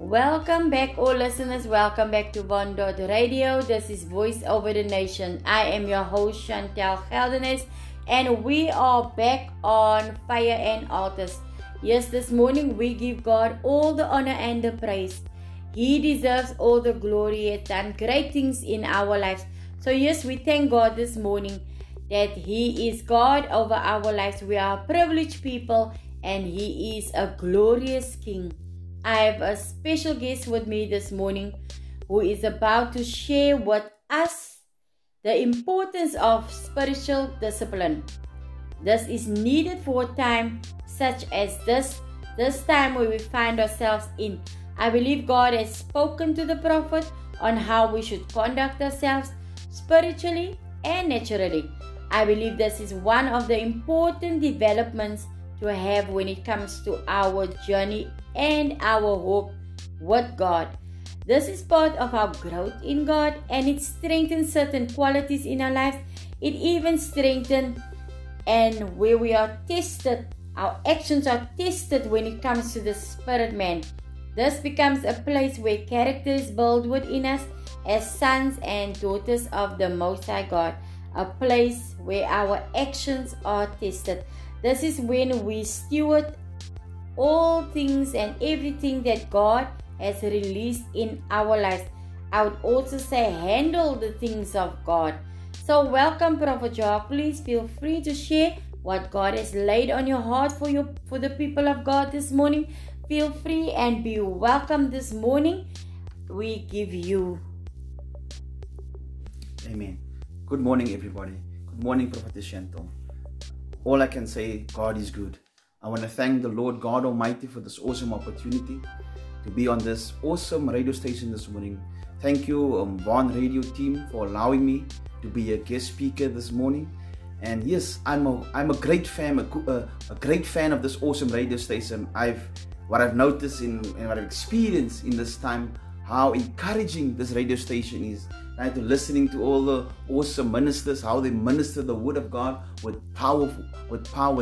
Welcome back, all listeners. Welcome back to Bondot Radio. This is Voice Over the Nation. I am your host, Chantel Heldenes, and we are back on Fire and Altars. Yes, this morning we give God all the honor and the praise. He deserves all the glory. He has done great things in our lives. So yes, we thank God this morning that He is God over our lives. We are privileged people, and He is a glorious King. I have a special guest with me this morning who is about to share with us the importance of spiritual discipline. This is needed for a time such as this time where we find ourselves in. I believe God has spoken to the prophet on how we should conduct ourselves spiritually and naturally. I believe this is one of the important developments to have when it comes to our journey and our walk with God. This is part of our growth in God, and it strengthens certain qualities in our lives. It even strengthens, and where we are tested, our actions are tested when it comes to the spirit man. This becomes a place where character is built within us as sons and daughters of the Most High God, a place where our actions are tested. This is when we steward all things and everything that God has released in our lives. I would also say handle the things of God. So welcome, Prophet Job. Please feel free to share what God has laid on your heart for the people of God this morning. Feel free and be welcome this morning. We give you. Amen. Good morning, everybody. Good morning, Prophetess Shanto. All I can say, God is good. I want to thank the Lord God Almighty for this awesome opportunity to be on this awesome radio station this morning. Thank you, Vaughan Radio Team, for allowing me to be a guest speaker this morning. And yes, I'm a great fan, a great fan of this awesome radio station. What I've noticed and what I've experienced in this time, how encouraging this radio station is. Right, to listening to all the awesome ministers, how they minister the word of God with power.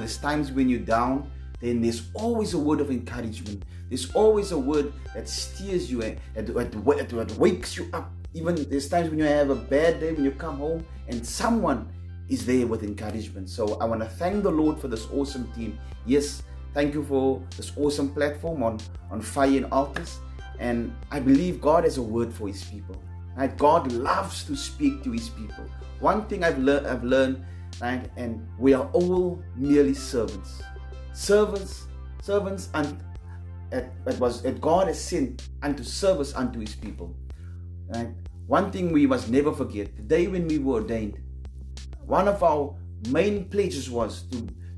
There's times when you're down, then there's always a word of encouragement. There's always a word that steers you and that wakes you up. Even there's times when you have a bad day, when you come home, and someone is there with encouragement. So I want to thank the Lord for this awesome team. Yes, thank you for this awesome platform on Fire and Altars. And I believe God has a word for His people. Right? God loves to speak to His people. One thing I've learned, right? And we are all merely servants, and that God has sent unto service unto His people. Right? One thing we must never forget: the day when we were ordained, one of our main pledges was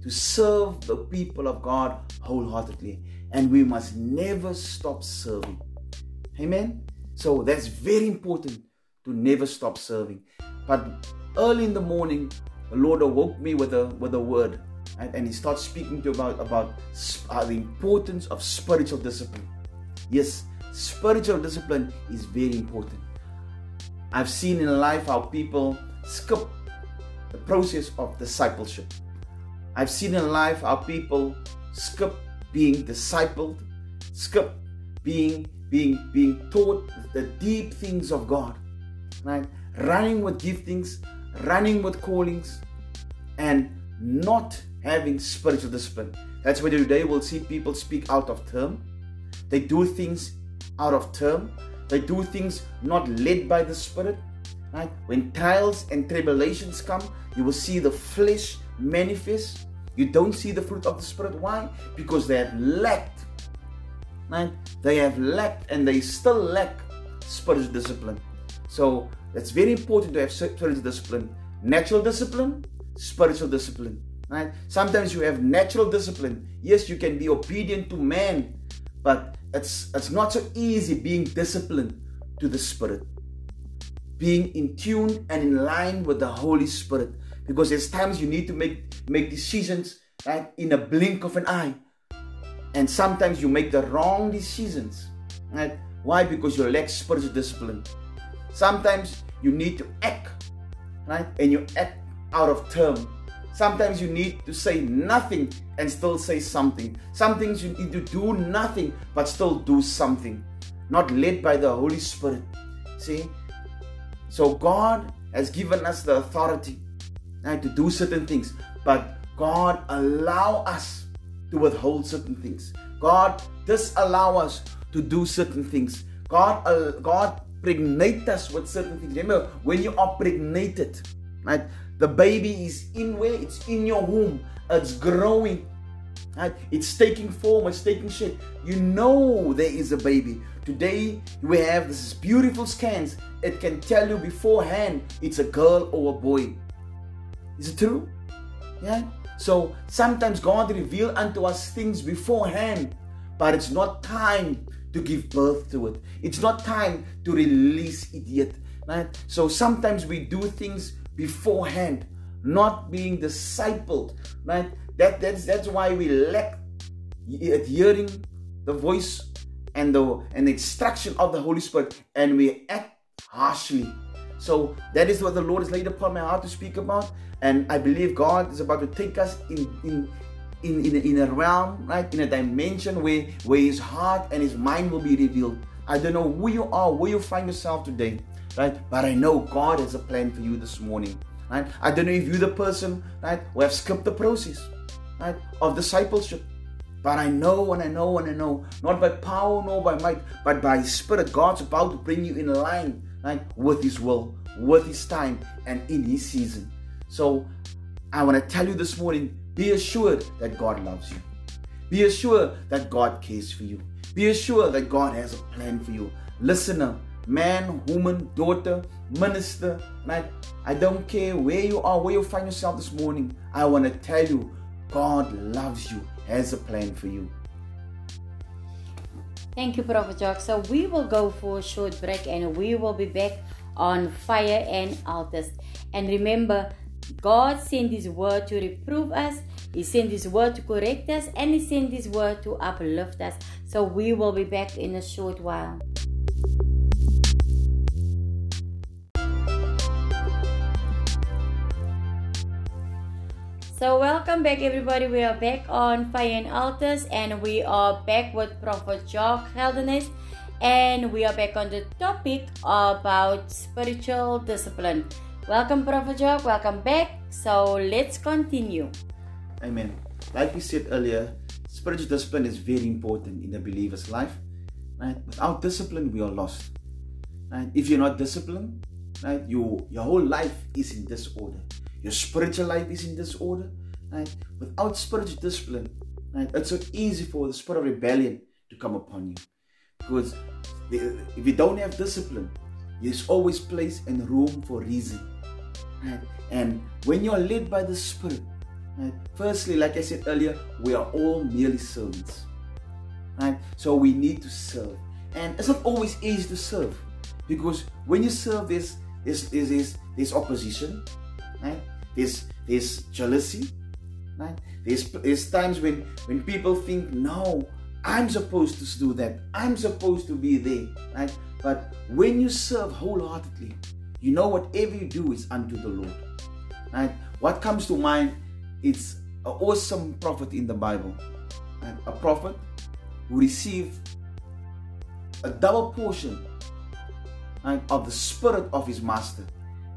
to serve the people of God wholeheartedly, and we must never stop serving. Amen. So that's very important, to never stop serving. But early in the morning, the Lord awoke me with a word, right? And He starts speaking to about the importance of spiritual discipline. Yes, spiritual discipline is very important. I've seen in life how people skip the process of discipleship. I've seen in life how people skip being discipled, skip being taught the deep things of God, right? Running with giftings, running with callings, and not having spiritual discipline. That's why today we'll see people speak out of term. They do things out of term. They do things not led by the Spirit, right? When trials and tribulations come, you will see the flesh manifest. You don't see the fruit of the Spirit. Why? Because they have lacked. Right? They have lacked, and they still lack spiritual discipline. So it's very important to have spiritual discipline. Natural discipline, spiritual discipline. Right? Sometimes you have natural discipline. Yes, you can be obedient to man, but it's not so easy being disciplined to the Spirit. Being in tune and in line with the Holy Spirit. Because there's times you need to make decisions, right, in a blink of an eye. And sometimes you make the wrong decisions. Right? Why? Because you lack spiritual discipline. Sometimes you need to act, right? And you act out of term. Sometimes you need to say nothing and still say something. Some things you need to do nothing but still do something. Not led by the Holy Spirit. See? So God has given us the authority, right, to do certain things. But God allow us to withhold certain things. God disallow us to do certain things. God pregnate us with certain things. Remember, when you are pregnated, right? The baby is in where? It's in your womb. It's growing. Right? It's taking form. It's taking shape. You know there is a baby. Today, we have these beautiful scans. It can tell you beforehand it's a girl or a boy. Is it true? Yeah. So sometimes God reveals unto us things beforehand, but it's not time to give birth to it. It's not time to release it yet. Right? So sometimes we do things beforehand, not being discipled, right? That's why we lack adhering the voice and the instruction of the Holy Spirit, and we act harshly. So that is what the Lord has laid upon my heart to speak about, and I believe God is about to take us in a realm, right? In a dimension where His heart and His mind will be revealed. I don't know who you are, where you find yourself today. Right? But I know God has a plan for you this morning. Right? I don't know if you're the person, right, who have skipped the process, right, of discipleship. But I know and I know and I know, not by power nor by might, but by His Spirit, God's about to bring you in line, right, with His will, with His time, and in His season. So I want to tell you this morning, be assured that God loves you. Be assured that God cares for you. Be assured that God has a plan for you. Listener, man, woman, daughter, minister, right? I don't care where you are, where you find yourself this morning. I want to tell you, God loves you, has a plan for you. Thank you, Prophet Jacques. So we will go for a short break and we will be back on Fire and Altars. And remember, God sent His word to reprove us. He sent His word to correct us. And He sent His word to uplift us. So we will be back in a short while. So welcome back, everybody. We are back on Fire and Altars, and we are back with Prophet Jacques Heldenes, and we are back on the topic about spiritual discipline. Welcome, Prophet Jacques. Welcome back. So let's continue. Amen. Like we said earlier, spiritual discipline is very important in the believer's life. Right? Without discipline, we are lost. Right? If you're not disciplined, right, your whole life is in disorder. Your spiritual life is in disorder, right? Without spiritual discipline, right, it's so easy for the spirit of rebellion to come upon you. Because if you don't have discipline, there's always place and room for reason. Right? And when you're led by the Spirit, right, firstly, like I said earlier, we are all merely servants. Right? So we need to serve. And it's not always easy to serve. Because when you serve, there's opposition. Right? There's jealousy, right? There's times when people think, no, I'm supposed to do that. I'm supposed to be there, right? But when you serve wholeheartedly, you know whatever you do is unto the Lord, right? What comes to mind, it's an awesome prophet in the Bible, right? A prophet who received a double portion, right, of the spirit of his master.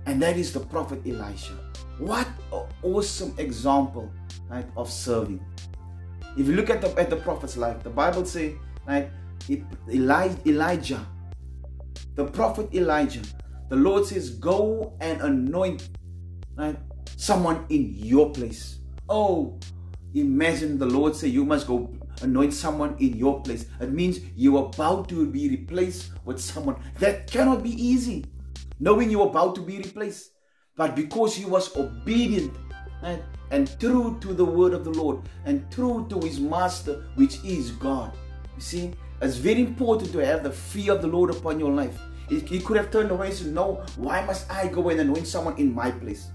And that is the prophet Elisha. What an awesome example, right, of serving. If you look at the prophet's life, the Bible says, right, Elijah, the prophet Elijah, the Lord says, go and anoint, right, someone in your place. Oh, imagine the Lord say, you must go anoint someone in your place. It means you're about to be replaced with someone. That cannot be easy. Knowing you're about to be replaced. But because he was obedient, right, and true to the word of the Lord and true to his master, which is God. You see, it's very important to have the fear of the Lord upon your life. He could have turned away and said, no, why must I go and anoint someone in my place?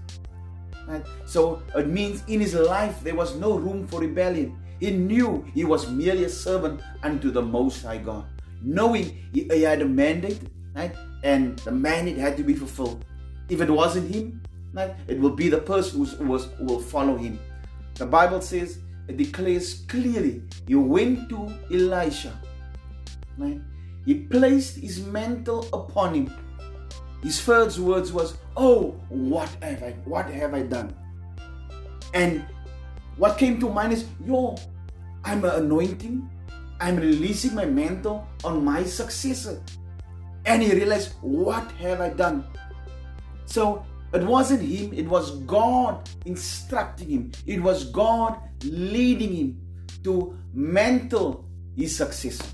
Right? So it means in his life there was no room for rebellion. He knew he was merely a servant unto the Most High God. Knowing he had a mandate, right? And the mandate had to be fulfilled. If it wasn't him, It will be the person who will follow him. The Bible says, it declares clearly, you went to Elisha. Right? He placed his mantle upon him. His first words was, oh, what have I done? And what came to mind is, I'm anointing. I'm releasing my mantle on my successor. And he realized, what have I done? So it wasn't him, it was God instructing him. It was God leading him to mantle his successor.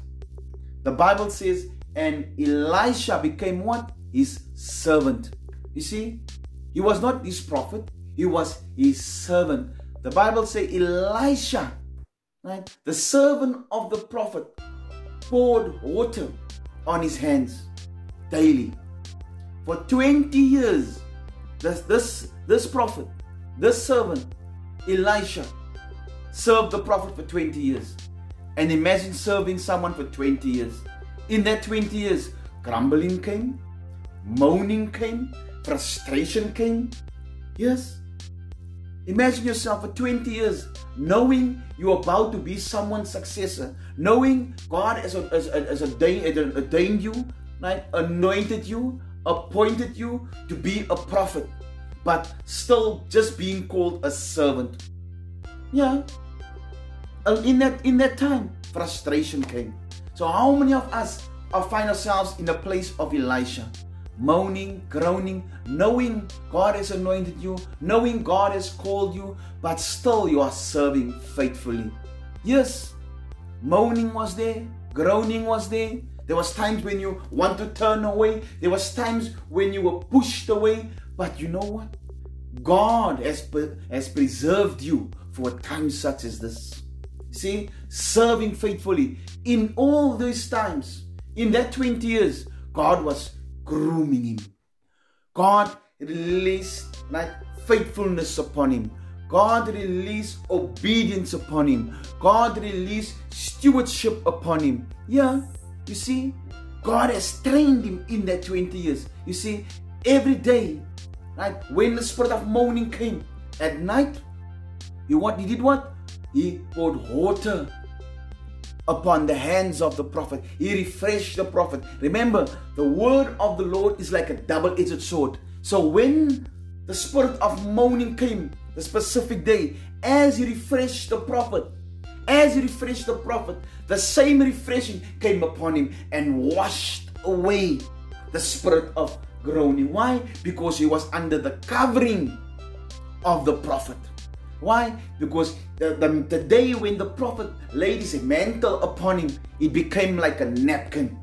The Bible says, and Elisha became what? His servant. You see, he was not his prophet, he was his servant. The Bible says Elisha, right, the servant of the prophet, poured water on his hands daily. For 20 years, this prophet, this servant, Elisha, served the prophet for 20 years. And imagine serving someone for 20 years. In that 20 years, grumbling came, moaning came, frustration came. Yes. Imagine yourself for 20 years knowing you're about to be someone's successor, knowing God has ordained you, right? Anointed you, appointed you to be a prophet, but still just being called a servant. Yeah. In that time, frustration came. So how many of us find ourselves in the place of Elisha? Moaning, groaning, knowing God has anointed you, knowing God has called you, but still you are serving faithfully. Yes, moaning was there, groaning was there. There was times when you want to turn away. There was times when you were pushed away. But you know what? God has preserved you for a time such as this. See, serving faithfully. In all these times, in that 20 years, God was grooming him. God released faithfulness upon him. God released obedience upon him. God released stewardship upon him. Yeah, you see, God has trained him in that 20 years. You see, every day, right, when the spirit of mourning came, at night, he did what? He poured water upon the hands of the prophet. He refreshed the prophet. Remember, the word of the Lord is like a double-edged sword. So when the spirit of mourning came, the specific day, as he refreshed the prophet, the same refreshing came upon him and washed away the spirit of groaning. Why? Because he was under the covering of the prophet. Why? Because the day when the prophet laid his mantle upon him, it became like a napkin.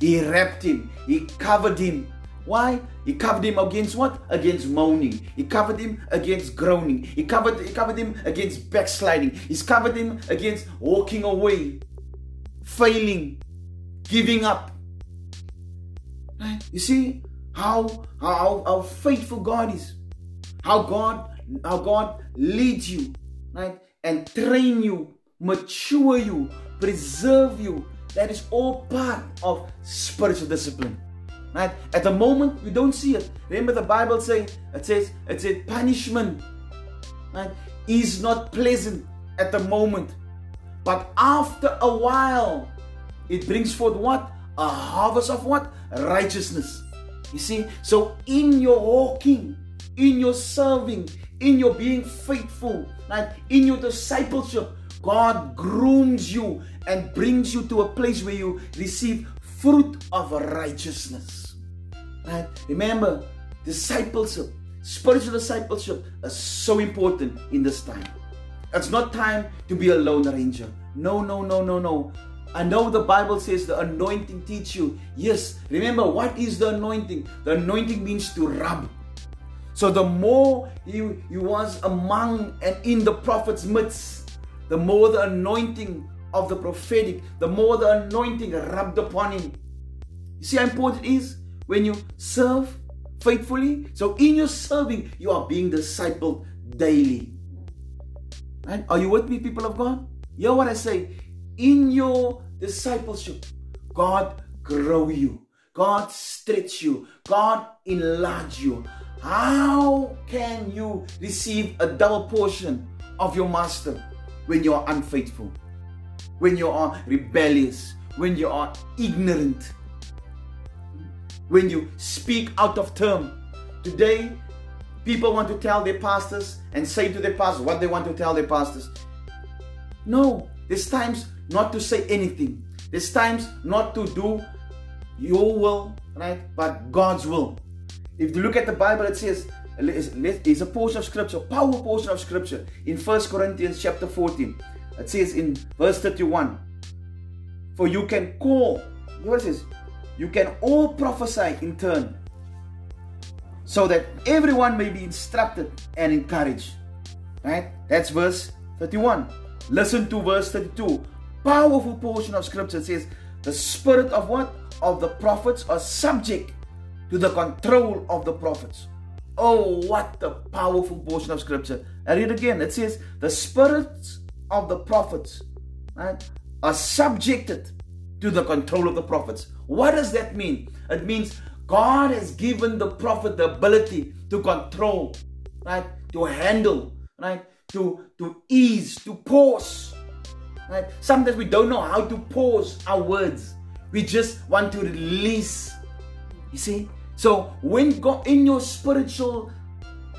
He wrapped him. He covered him. Why? He covered him against what? Against moaning. He covered him against groaning. He covered him against backsliding. He's covered him against walking away, failing, giving up. Right? You see how faithful God is. How God leads you, right, and train you, mature you, preserve you. That is all part of spiritual discipline, right? At the moment you don't see it. Remember, the Bible says punishment, right, is not pleasant at the moment, but after a while, it brings forth what? A harvest of what? Righteousness. You see, so in your walking, in your serving, in your being faithful, right, in your discipleship, God grooms you and brings you to a place where you receive fruit of righteousness. Right? Remember, discipleship, spiritual discipleship is so important in this time. It's not time to be a lone ranger. No. I know the Bible says the anointing teach you. Yes, remember, what is the anointing? The anointing means to rub. So the more he was among and in the prophet's midst, the more the anointing of the prophetic, the more the anointing rubbed upon him. You see how important it is when you serve faithfully? So in your serving, you are being discipled daily. Right? Are you with me, people of God? Hear what I say. In your discipleship, God grow you. God stretch you. God enlarge you. How can you receive a double portion of your master when you are unfaithful, when you are rebellious, when you are ignorant, when you speak out of turn? Today, people want to tell their pastors and say to their pastors what they want to tell their pastors. No, there's times not to say anything. There's times not to do your will, right? But God's will. If you look at the Bible, it says, there's a portion of scripture, power portion of scripture in 1 Corinthians chapter 14. It says in verse 31, for you can call, what it says, you can all prophesy in turn, so that everyone may be instructed and encouraged. Right? That's verse 31. Listen to verse 32. Powerful portion of scripture says, the spirit of what? Of the prophets are subject to the control of the prophets. Oh, what a powerful portion of scripture. I read again. It says, the spirits of the prophets, right, are subjected to the control of the prophets. What does that mean? It means God has given the prophet the ability to control, right, to handle, right, to ease, to pause. Right? Sometimes we don't know how to pause our words. We just want to release. You see? So when God, in your spiritual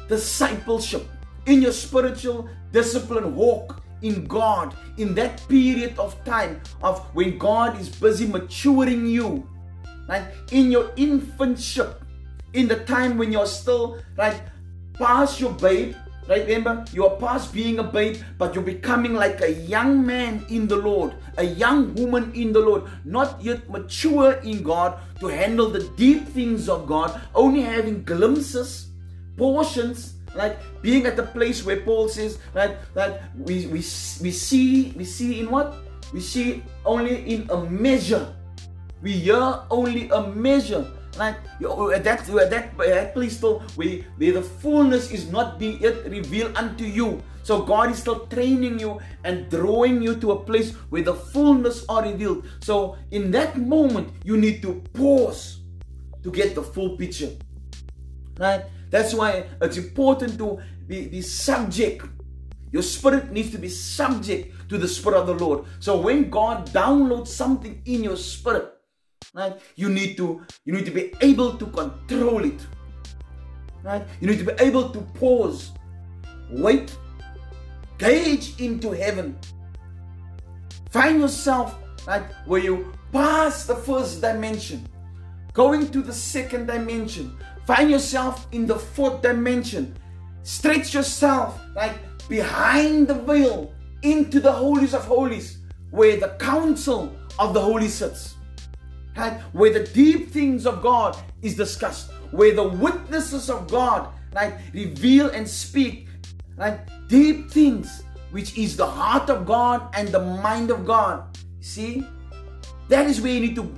discipleship, in your spiritual discipline walk in God, in that period of time of when God is busy maturing you, right? In your infantship, in the time when you're still, right, past your babe, right? Remember, you are past being a babe, but you're becoming like a young man in the Lord, a young woman in the Lord, not yet mature in God to handle the deep things of God, only having glimpses, portions, like being at the place where Paul says, right, that we see in what? We see only in a measure. We hear only a measure. Right? At that place still where the fullness is not being yet revealed unto you. So God is still training you and drawing you to a place where the fullness are revealed. So in that moment, you need to pause to get the full picture. Right? That's why it's important to be subject. Your spirit needs to be subject to the Spirit of the Lord. So when God downloads something in your spirit, right, you need to be able to control it. Right? You need to be able to pause, wait, gauge into heaven. Find yourself, right, where you pass the first dimension, going to the second dimension. Find yourself in the fourth dimension. Stretch yourself like behind the veil into the holies of holies, where the council of the holy sits. Right? Where the deep things of God is discussed, where the witnesses of God, right, reveal and speak, right, deep things, which is the heart of God and the mind of God. See, that is where you need to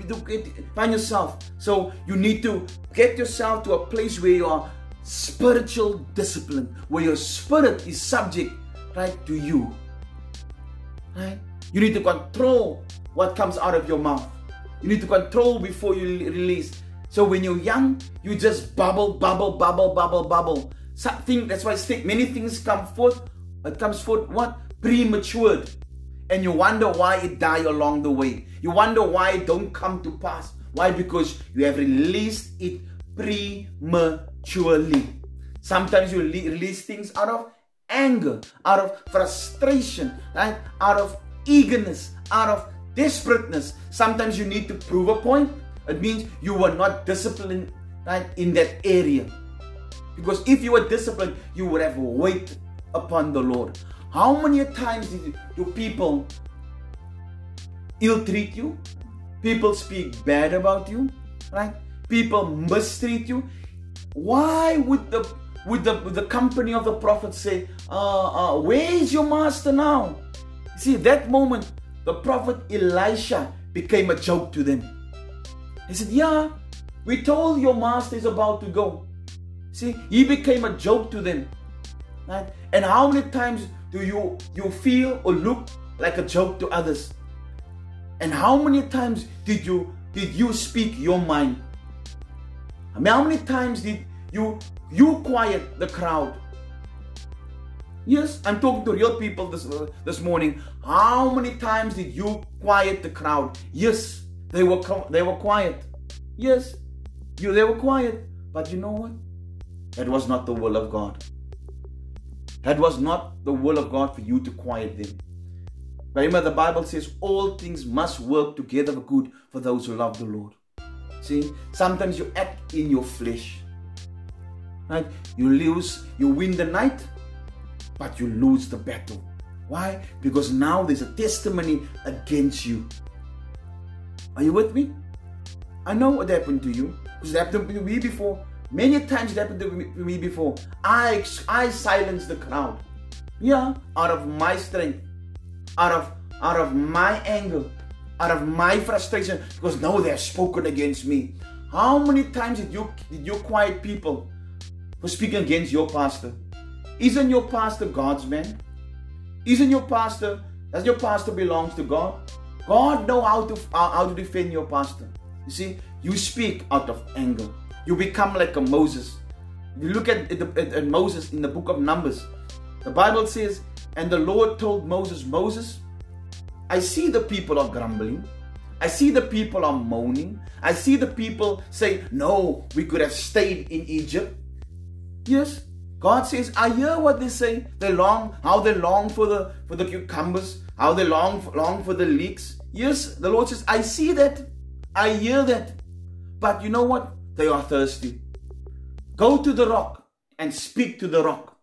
find yourself. So you need to get yourself to a place where you are spiritual discipline, where your spirit is subject, right, to you. Right? You need to control what comes out of your mouth. You need to control before you release. So when you're young, you just bubble. Something, that's why many things come forth. It comes forth what? Prematured. And you wonder why it died along the way. You wonder why it don't come to pass. Why? Because you have released it prematurely. Sometimes you release things out of anger, out of frustration, right? Out of eagerness, out of desperateness. Sometimes you need to prove a point. It means you were not disciplined, right, in that area. Because if you were disciplined, you would have waited upon the Lord. How many times do people ill-treat you? People speak bad about you, right? People mistreat you. Why would the company of the prophets say, where is your master now? See, that moment, the prophet Elisha became a joke to them. He said, yeah, we told your master is about to go. See, he became a joke to them. Right? And how many times do you feel or look like a joke to others? And how many times did you speak your mind? I mean, how many times did You quiet the crowd. Yes, I'm talking to real people this morning. How many times did you quiet the crowd? Yes, they were quiet. Yes, they were quiet. But you know what? That was not the will of God. That was not the will of God for you to quiet them. Remember, the Bible says all things must work together for good for those who love the Lord. See, sometimes you act in your flesh. Right? You win the night, but you lose the battle. Why? Because now there's a testimony against you. Are you with me? I know what happened to you. Because it happened to me before. Many times it happened to me before. I silenced the crowd. Yeah, out of my strength. Out of my anger. Out of my frustration. Because now they have spoken against me. How many times did you quiet people for speaking against your pastor? Isn't your pastor God's man? Isn't your pastor, does your pastor belongs to God? God knows how to defend your pastor. You see, you speak out of anger. You become like a Moses. You look at Moses in the book of Numbers. The Bible says, and the Lord told Moses, Moses, I see the people are grumbling. I see the people are moaning. I see the people say, no, we could have stayed in Egypt. Yes. God says, I hear what they say. They long, how they long for the cucumbers, how they long for the leeks. Yes, the Lord says, I see that. I hear that. But you know what? They are thirsty. Go to the rock and speak to the rock.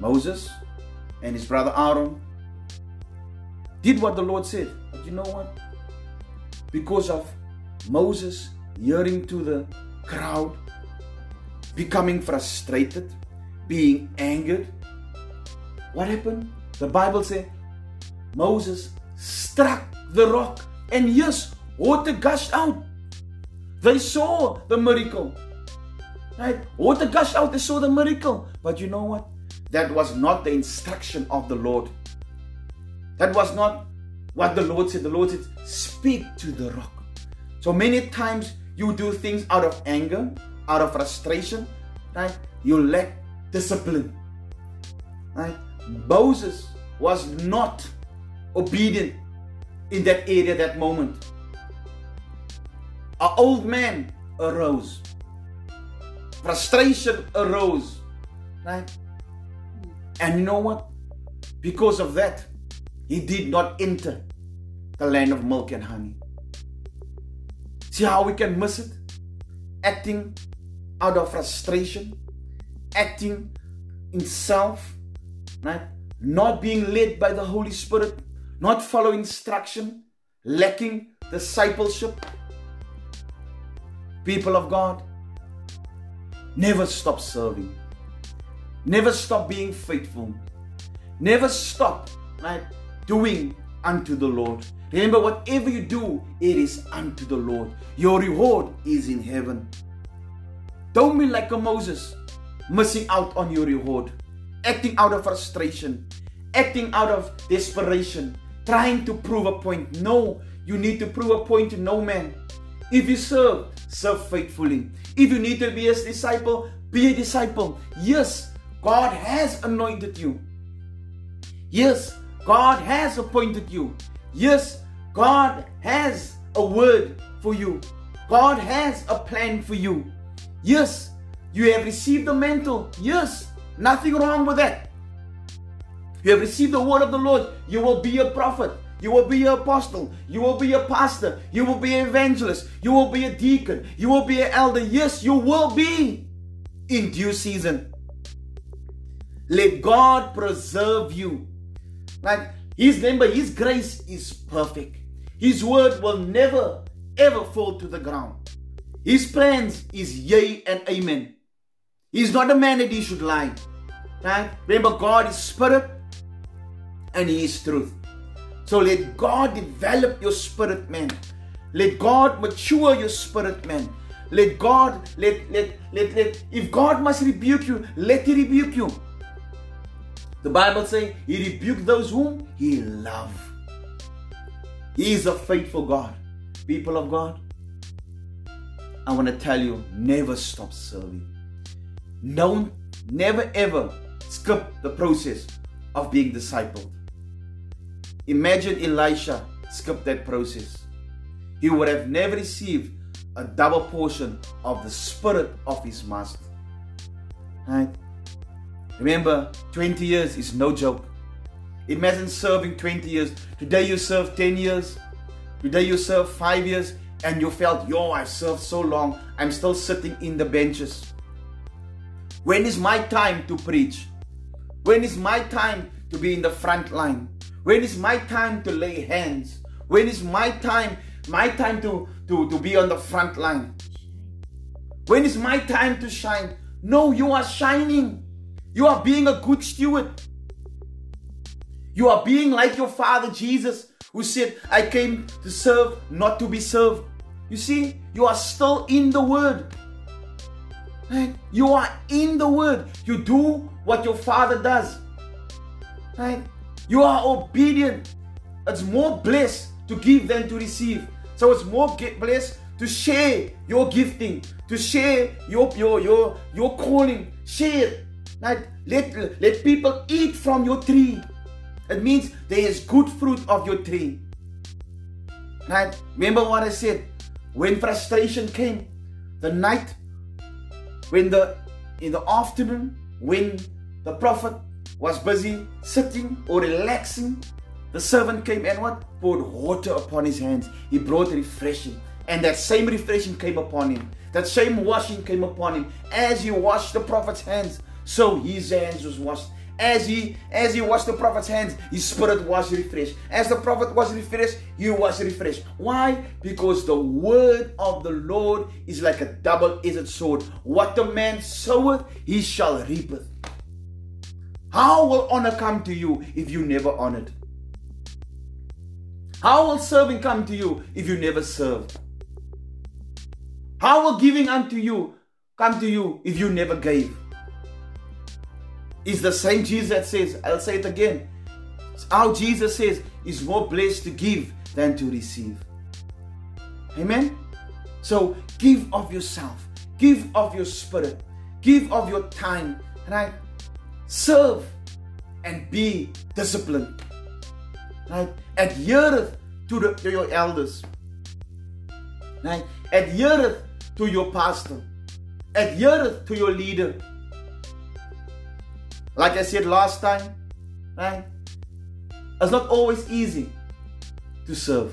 Moses and his brother Aaron did what the Lord said. But you know what? Because of Moses hearing to the crowd, becoming frustrated, being angered. What happened? The Bible said Moses struck the rock, and yes, water gushed out. They saw the miracle. Right? Water gushed out, they saw the miracle. But you know what? That was not the instruction of the Lord. That was not what the Lord said. The Lord said, speak to the rock. So many times you do things out of anger, out of frustration, right? You lack discipline. Right? Moses was not obedient in that area, that moment. An old man arose. Frustration arose. Right? And you know what? Because of that, he did not enter the land of milk and honey. See how we can miss it? Acting out of frustration, acting in self, right? Not being led by the Holy Spirit, not following instruction, lacking discipleship. People of God, never stop serving. Never stop being faithful. Never stop, right, doing unto the Lord. Remember, whatever you do, it is unto the Lord. Your reward is in heaven. Don't be like a Moses, missing out on your reward, acting out of frustration, acting out of desperation, trying to prove a point. No, you need to prove a point to no man. If you serve, serve faithfully. If you need to be a disciple, be a disciple. Yes, God has anointed you. Yes, God has appointed you. Yes, God has a word for you. God has a plan for you. Yes, you have received the mantle. Yes, nothing wrong with that. You have received the word of the Lord. You will be a prophet. You will be an apostle. You will be a pastor. You will be an evangelist. You will be a deacon. You will be an elder. Yes, you will be in due season. Let God preserve you. Like, His name, but His grace is perfect. His word will never, ever fall to the ground. His plans is yea and amen. He's not a man that He should lie. Right? Remember, God is spirit and He is truth. So let God develop your spirit, man. Let God mature your spirit, man. Let God, if God must rebuke you, let He rebuke you. The Bible says He rebuked those whom He loved. He is a faithful God. People of God, I want to tell you, never stop serving. Don't never ever skip the process of being discipled. Imagine Elisha skipped that process. He would have never received a double portion of the spirit of his master. Right? Remember, 20 years is no joke. Imagine serving 20 years. Today you serve 10 years. Today you serve 5 years. And you felt, I've served so long. I'm still sitting in the benches. When is my time to preach? When is my time to be in the front line? When is my time to lay hands? When is my time to be on the front line? When is my time to shine? No, you are shining. You are being a good steward. You are being like your father Jesus, who said, I came to serve, not to be served. You see, you are still in the word. Right? You are in the word. You do what your father does. Right? You are obedient. It's more blessed to give than to receive. So it's more blessed to share your gifting, to share your calling. Share it. Right? Let people eat from your tree. It means there is good fruit of your tree. Right? Remember what I said? When frustration came, the night, in the afternoon, when the prophet was busy sitting or relaxing, the servant came and what? Poured water upon his hands. He brought refreshing. And that same refreshing came upon him. That same washing came upon him. As he washed the prophet's hands, so his hands was washed. As he washed the prophet's hands, his spirit was refreshed. As the prophet was refreshed, he was refreshed. Why? Because the word of the Lord is like a double-edged sword. What a man soweth, he shall reapeth. How will honor come to you if you never honored? How will serving come to you if you never served? How will giving unto you come to you if you never gave? It's the same Jesus that says, I'll say it again. Our Jesus says, it's more blessed to give than to receive. Amen? So, give of yourself. Give of your spirit. Give of your time. Right? Serve and be disciplined. Right? Adhereth to your elders. Right? Adhereth to your pastor. Adhereth to your leader. Like I said last time, right? It's not always easy to serve.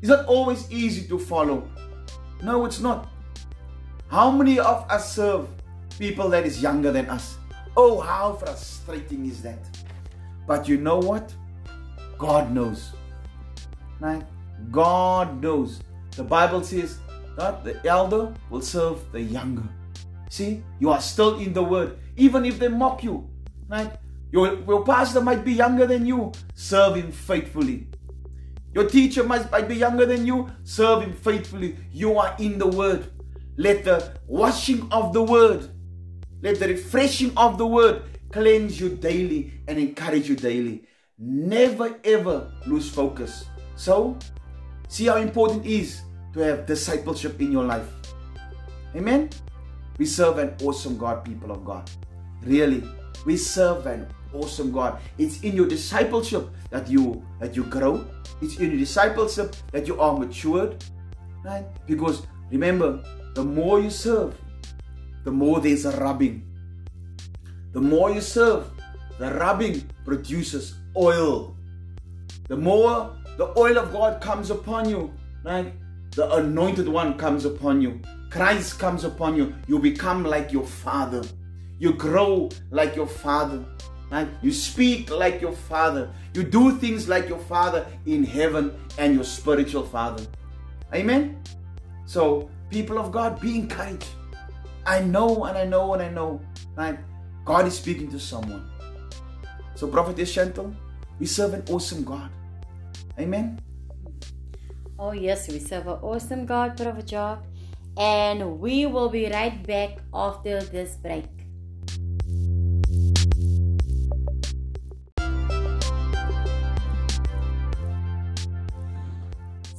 It's not always easy to follow. No, it's not. How many of us serve people that is younger than us? Oh, how frustrating is that? But you know what? God knows. Right? God knows. The Bible says that the elder will serve the younger. See, you are still in the word. Even if they mock you, right? Your pastor might be younger than you. Serve him faithfully. Your teacher might be younger than you. Serve him faithfully. You are in the word. Let the washing of the word, let the refreshing of the word cleanse you daily and encourage you daily. Never ever lose focus. So, see how important it is to have discipleship in your life. Amen? We serve an awesome God, people of God. Really, we serve an awesome God. It's in your discipleship that you grow. It's in your discipleship that you are matured, right? Because remember, the more you serve, the more there's a rubbing. The more you serve, the rubbing produces oil. The more the oil of God comes upon you, right? The anointed one comes upon you. Christ comes upon you. You become like your father. You grow like your father. Right? You speak like your father. You do things like your father in heaven and your spiritual father. Amen? So, people of God, be encouraged. I know and I know and I know. Right? God is speaking to someone. So, Prophetess Shantel, we serve an awesome God. Amen? Oh yes, we serve an awesome God, Prophet Job. And we will be right back after this break.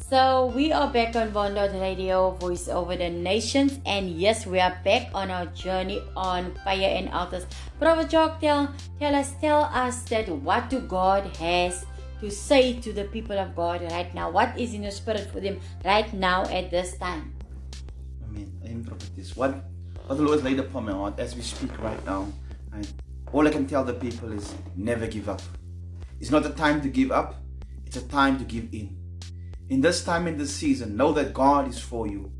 So we are back on Bondot Radio, Voice Over the Nations, and yes, we are back on our journey on Fire and Altars. Prophet Jacques, tell us that what do God has to say to the people of God right now? What is in your spirit for them right now at this time? Amen, prophetess. What the Lord laid upon my heart as we speak right now, and all I can tell the people is never give up. It's not a time to give up, it's a time to give in. In this time, in this season, know that God is for you.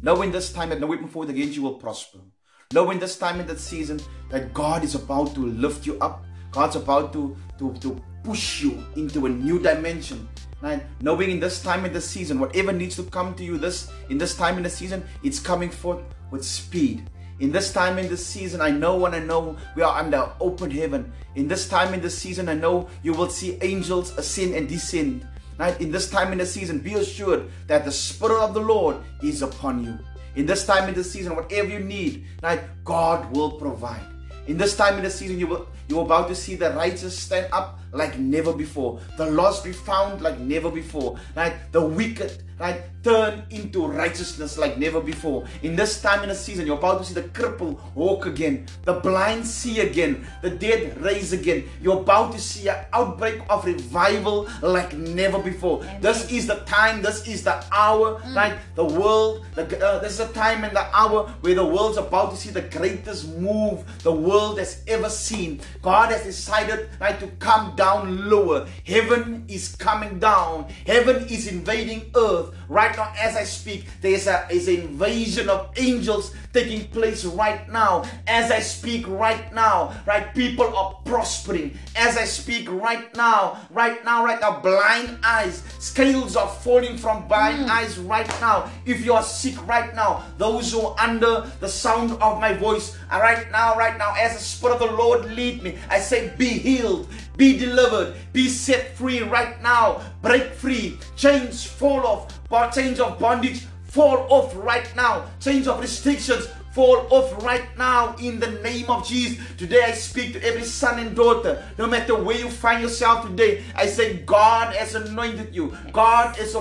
Know in this time that no weapon formed against you will prosper. Know in this time, in that season, that God is about to lift you up. God's about to push you into a new dimension. Right? Knowing in this time, in this season, whatever needs to come to you in this season, it's coming forth with speed. In this time, in this season, I know we are under open heaven. In this time, in this season, I know you will see angels ascend and descend. Right? In this time, in this season, be assured that the Spirit of the Lord is upon you. In this time, in this season, whatever you need, right, God will provide. In this time, in this season, you're about to see the righteous stand up like never before. The lost be found like never before. Right? The wicked, right, turn into righteousness like never before. In this time, in this season, you're about to see the cripple walk again. The blind see again. The dead raise again. You're about to see an outbreak of revival like never before. Amen. This is the time. This is the hour. Right? The world. This is the time and the hour where the world's about to see the greatest move the world has ever seen. God has decided, right, to come down lower. Heaven is coming down. Heaven is invading earth. Right now, as I speak, there is an invasion of angels taking place right now. As I speak right now, right, people are prospering. As I speak right now, blind eyes, scales are falling from blind eyes right now. If you are sick right now, those who are under the sound of my voice, right now, as the Spirit of the Lord lead me, I say, be healed, be delivered, be set free right now. Break free, chains fall off, chains of bondage fall off right now, chains of restrictions fall off right now in the name of Jesus. Today I speak to every son and daughter, no matter where you find yourself today. I say God has anointed you. God is,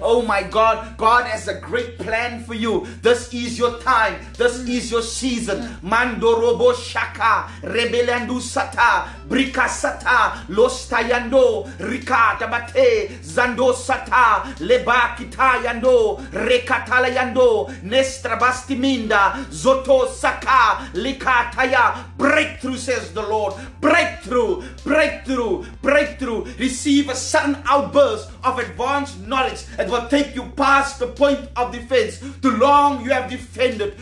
oh my God, God has a great plan for you. This is your time. This is your season. Mandorobo shaka, rebelandu sata, brika sata, lostayando, rikata bate, zando sata, leba kitayando, rekatalayando, nestra bastiminda, Zoto Saka Likataya. Breakthrough, says the Lord. Breakthrough, breakthrough, breakthrough. Receive a sudden outburst of advanced knowledge that will take you past the point of defense. Too long you have defended.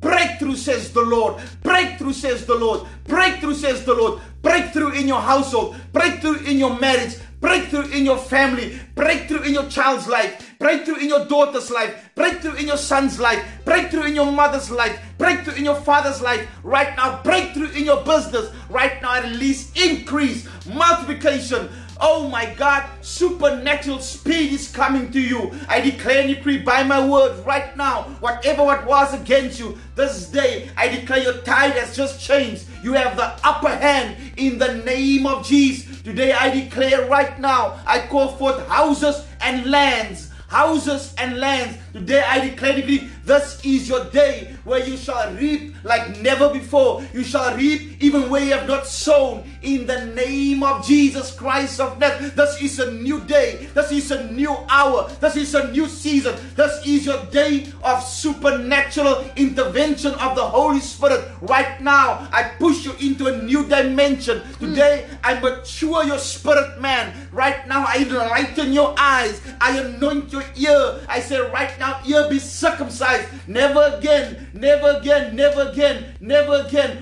Breakthrough, says the Lord. Breakthrough, says the Lord. Breakthrough, says the Lord. Breakthrough in your household. Breakthrough in your marriage. Breakthrough in your family. Breakthrough in your child's life. Breakthrough in your daughter's life. Breakthrough in your son's life. Breakthrough in your mother's life. Breakthrough in your father's life. Right now, breakthrough in your business. Right now, I release increase, multiplication. Oh my God, supernatural speed is coming to you. I declare and decree by my word right now, what was against you this day, I declare your tide has just changed. You have the upper hand in the name of Jesus. Today I declare right now, I call forth houses and lands. Houses and lands. Today I declare and decree, this is your day where you shall reap like never before. You shall reap even where you have not sown. In the name of Jesus Christ of Nazareth, this is a new day. This is a new hour. This is a new season. This is your day of supernatural intervention of the Holy Spirit. Right now, I push you into a new dimension. Today, I mature your spirit, man. Right now, I enlighten your eyes. I anoint your ear. I say, right now, ear, be circumcised. Never again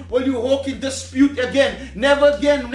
will you walk in dispute again. Never again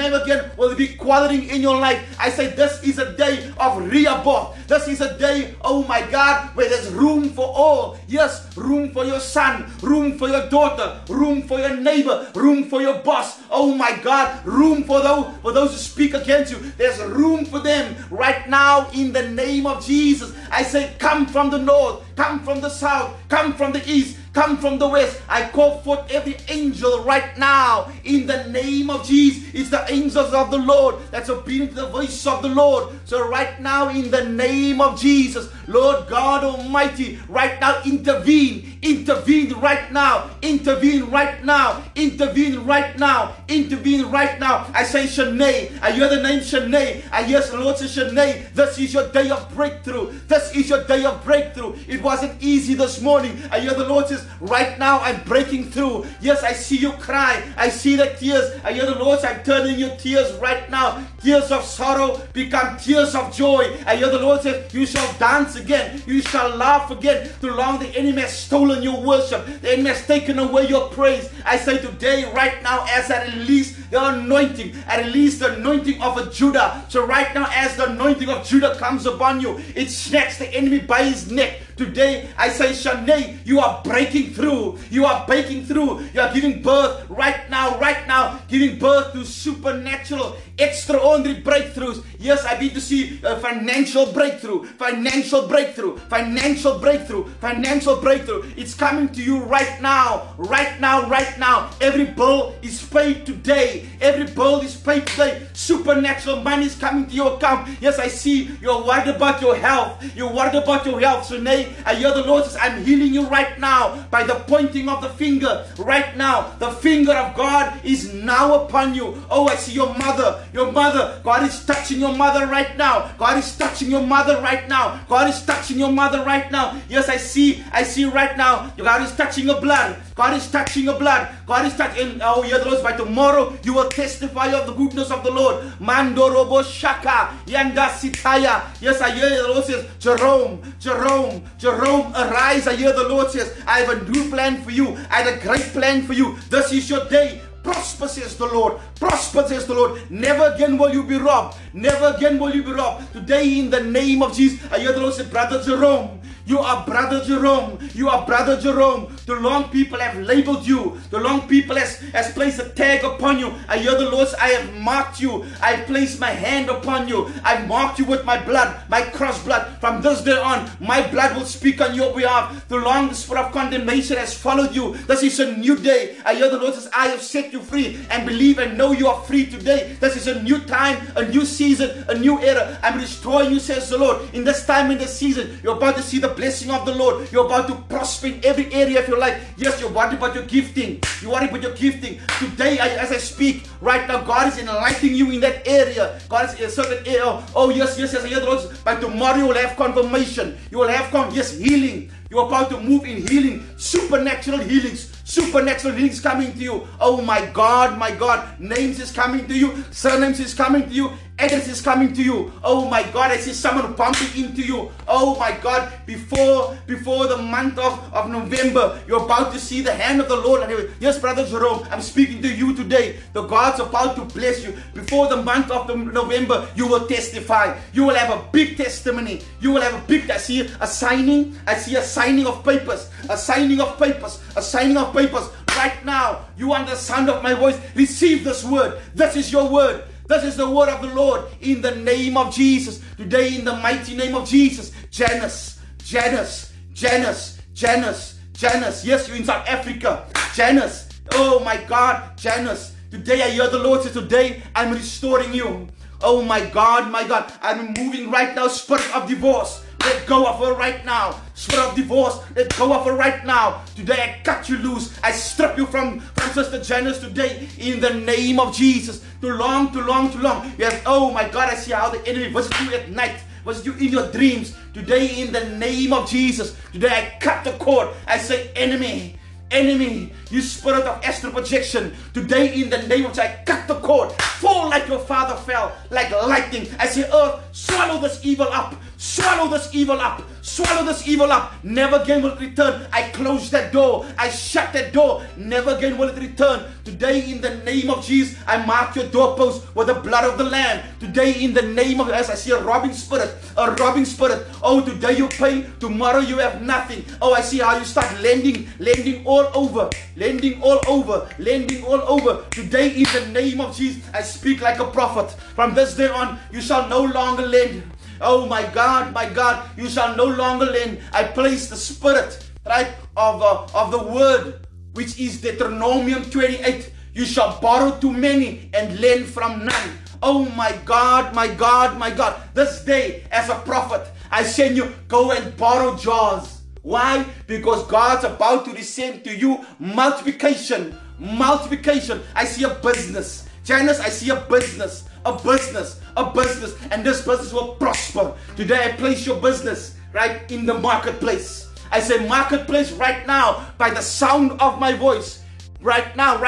will you be quarreling in your life. I say this is a day of rebirth. This is a day, oh my God, where there's room for all. Yes, room for your son, room for your daughter, room for your neighbor, room for your boss. Oh my God, room for those who speak against you. There's room for them right now in the name of Jesus. I say come from the north, come from the south, come from the east, come from the west. I call forth every angel right now in the name of Jesus. It's the angels of the Lord that's obedient to the voice of the Lord. So right now in the name of Jesus, Lord God Almighty, right now intervene, intervene right now, intervene right now, intervene right now, intervene right now. I say Shanae, I hear the name Shanae. I hear the Lord say Shanae, this is your day of breakthrough. This is your day of breakthrough. It wasn't easy this morning. I hear the Lord says, right now I'm breaking through. Yes, I see you cry. I see the tears. I hear the Lord say, I'm turning your tears right now. Tears of sorrow become tears of joy. I hear the Lord say, you shall dance again. You shall laugh again. Too long the enemy has stolen your worship. The enemy has taken away your praise. I say today, right now, as I release the anointing, I release the anointing of a Judah. So right now, as the anointing of Judah comes upon you, it snatches the enemy by his neck. Today, I say, Shanae, you are breaking through. You are breaking through. You are giving birth right now, giving birth to supernatural, extraordinary breakthroughs. Yes, I need to see a financial breakthrough, financial breakthrough, financial breakthrough, financial breakthrough. It's coming to you right now, right now, right now. Every bill is paid today. Every bill is paid today. Supernatural money is coming to your account. Yes, I see you're worried about your health. You're worried about your health, Shanae. I hear the Lord says, I'm healing you right now by the pointing of the finger. Right now, the finger of God is now upon you. Oh, I see your mother. Your mother. God is touching your mother right now. God is touching your mother right now. God is touching your mother right now. Yes, I see right now. God is touching your blood. God is touching your blood. God is touching. Oh, hear the Lord. By tomorrow, you will testify of the goodness of the Lord. Mandorobo Shaka Yanda Sitaya. Yes, I hear the Lord says, Jerome, Jerome, Jerome, arise. I hear the Lord says, I have a new plan for you. I had a great plan for you. This is your day. Prosper, says the Lord. Prosper, says the Lord. Never again will you be robbed. Never again will you be robbed. Today, in the name of Jesus, I hear the Lord say, Brother Jerome, you are Brother Jerome. You are Brother Jerome. The long people have labeled you. The long people has placed a tag upon you. I hear the Lord say, I have marked you. I have placed my hand upon you. I have marked you with my blood, my cross blood. From this day on, my blood will speak on your behalf. The long spirit of condemnation has followed you. This is a new day. I hear the Lord says, I have set you free, and believe and know you are free today. This is a new time, a new season, a new era. I'm restoring you, says the Lord. In this time, in this season, you're about to see the blessing of the Lord. You're about to prosper in every area of your life. Yes, you're worried about your gifting. You're worried about your gifting. Today, as I speak, right now, God is enlightening you in that area. God is in a certain area. Oh, yes, yes, yes. I hear the Lord. By tomorrow, you will have confirmation. You will have healing. You're about to move in healing. Supernatural healings. Supernatural healings coming to you. Oh, my God, my God. Names is coming to you. Surnames is coming to you. Address is coming to you. Oh my God, I see someone bumping into you. Oh my God, before the month of November, you're about to see the hand of the Lord. Yes, Brother Jerome, I'm speaking to you today. The God's about to bless you. Before the month of November, you will testify. You will have a big testimony. You will have a big, I see a signing. I see a signing of papers. A signing of papers. A signing of papers. Right now, you under the sound of my voice, receive this word. This is your word. This is the word of the Lord in the name of Jesus. Today, in the mighty name of Jesus, Janice, Janice, Janice, Janice, Janice. Yes, you're in South Africa. Janice. Oh my God, Janice. Today, I hear the Lord say, today, I'm restoring you. Oh my God, my God. I'm moving right now, spirit of divorce. Let go of her right now. Spirit of divorce, let go of her right now. Today I cut you loose. I strip you from Sister Janice today in the name of Jesus. Too long, too long, too long. Yes, oh my God, I see how the enemy visits you at night. Was you in your dreams. Today in the name of Jesus. Today I cut the cord. I say, enemy. Enemy, you spirit of astral projection, today in the name of Jesus, I cut the cord. Fall like your father fell, like lightning. I say, earth, swallow this evil up. Swallow this evil up. Swallow this evil up. Never again will it return. I close that door. I shut that door. Never again will it return. Today in the name of Jesus, I mark your doorpost with the blood of the Lamb. Today in the name of Jesus, I see a robbing spirit. A robbing spirit. Oh, today you pay. Tomorrow you have nothing. Oh, I see how you start lending. Lending all over. Lending all over. Lending all over. Today in the name of Jesus, I speak like a prophet. From this day on, you shall no longer lend. Oh my God, you shall no longer lend. I place the spirit, right, of the word, which is Deuteronomy 28. You shall borrow too many and lend from none. Oh my God, my God, my God. This day, as a prophet, I send you, go and borrow jars. Why? Because God's about to descend to you multiplication. Multiplication. I see a business. Janice, I see a business. A business. A business. And this business will prosper. Today, I place your business right in the marketplace. I say marketplace right now by the sound of my voice. Right now,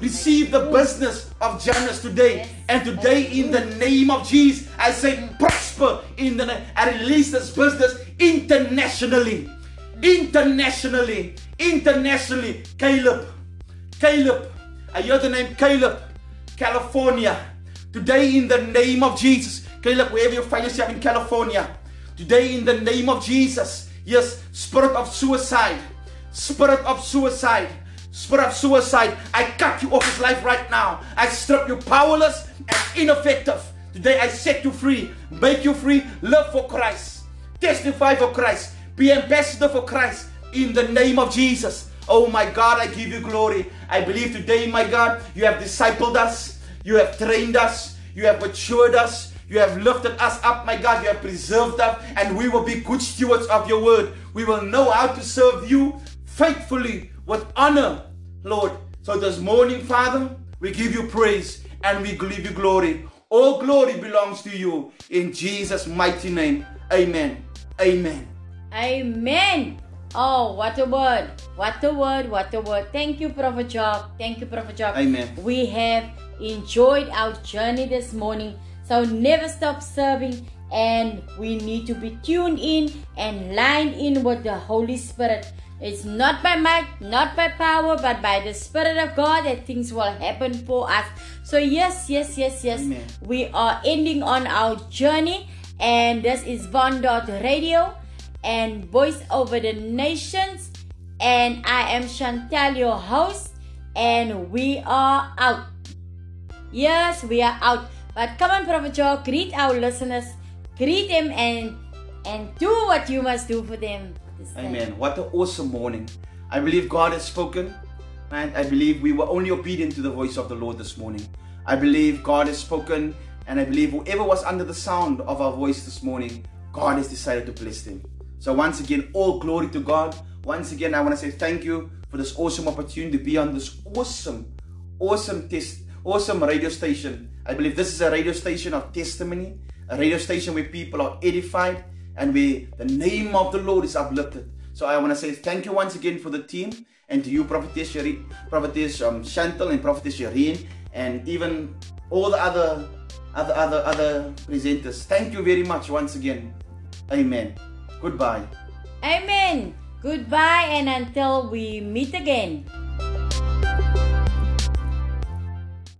receive the business of Janice today. And today, in the name of Jesus, I say prosper in the name. I release this business internationally. Internationally. Internationally. Caleb. Caleb. I hear the name Caleb. California. Today, in the name of Jesus. Caleb, wherever you find yourself in California. Today, in the name of Jesus. Yes, spirit of suicide. Spirit of suicide. Spirit of suicide, I cut you off his life right now. I strip you powerless and ineffective. Today I set you free, make you free, live for Christ, testify for Christ, be ambassador for Christ in the name of Jesus. Oh my God, I give you glory. I believe today, my God, you have discipled us, you have trained us, you have matured us, you have lifted us up, my God, you have preserved us, and we will be good stewards of your word. We will know how to serve you faithfully with honor, Lord. So this morning, Father, we give you praise and we give you glory. All glory belongs to you in Jesus' mighty name. Amen. Amen. Amen. Oh, what a word. What a word. What a word. Thank you, Prophet Job. Thank you, Prophet Job. Amen. We have enjoyed our journey this morning. So never stop serving, and we need to be tuned in and lined in with the Holy Spirit. It's not by might, not by power, but by the Spirit of God that things will happen for us. So yes. Amen. We are ending on our journey. And this is Bondot Radio and Voice Over the Nations. And I am Chantel, your host. And we are out. Yes, we are out. But come on, Prophet Joe, greet our listeners. Greet them and do what you must do for them. Amen. What an awesome morning. I believe God has spoken, and I believe we were only obedient to the voice of the Lord this morning. I believe God has spoken, and I believe whoever was under the sound of our voice this morning, God has decided to bless them. So once again, all glory to God. Once again, I want to say thank you for this awesome opportunity to be on this awesome radio station. I believe this is a radio station of testimony, a radio station where people are edified, and where the name of the Lord is uplifted. So I want to say thank you once again for the team, and to you, Prophetess Shantel and Prophetess Yareen, and even all the other presenters. Thank you very much once again. Amen. Goodbye. Amen. Goodbye, and until we meet again.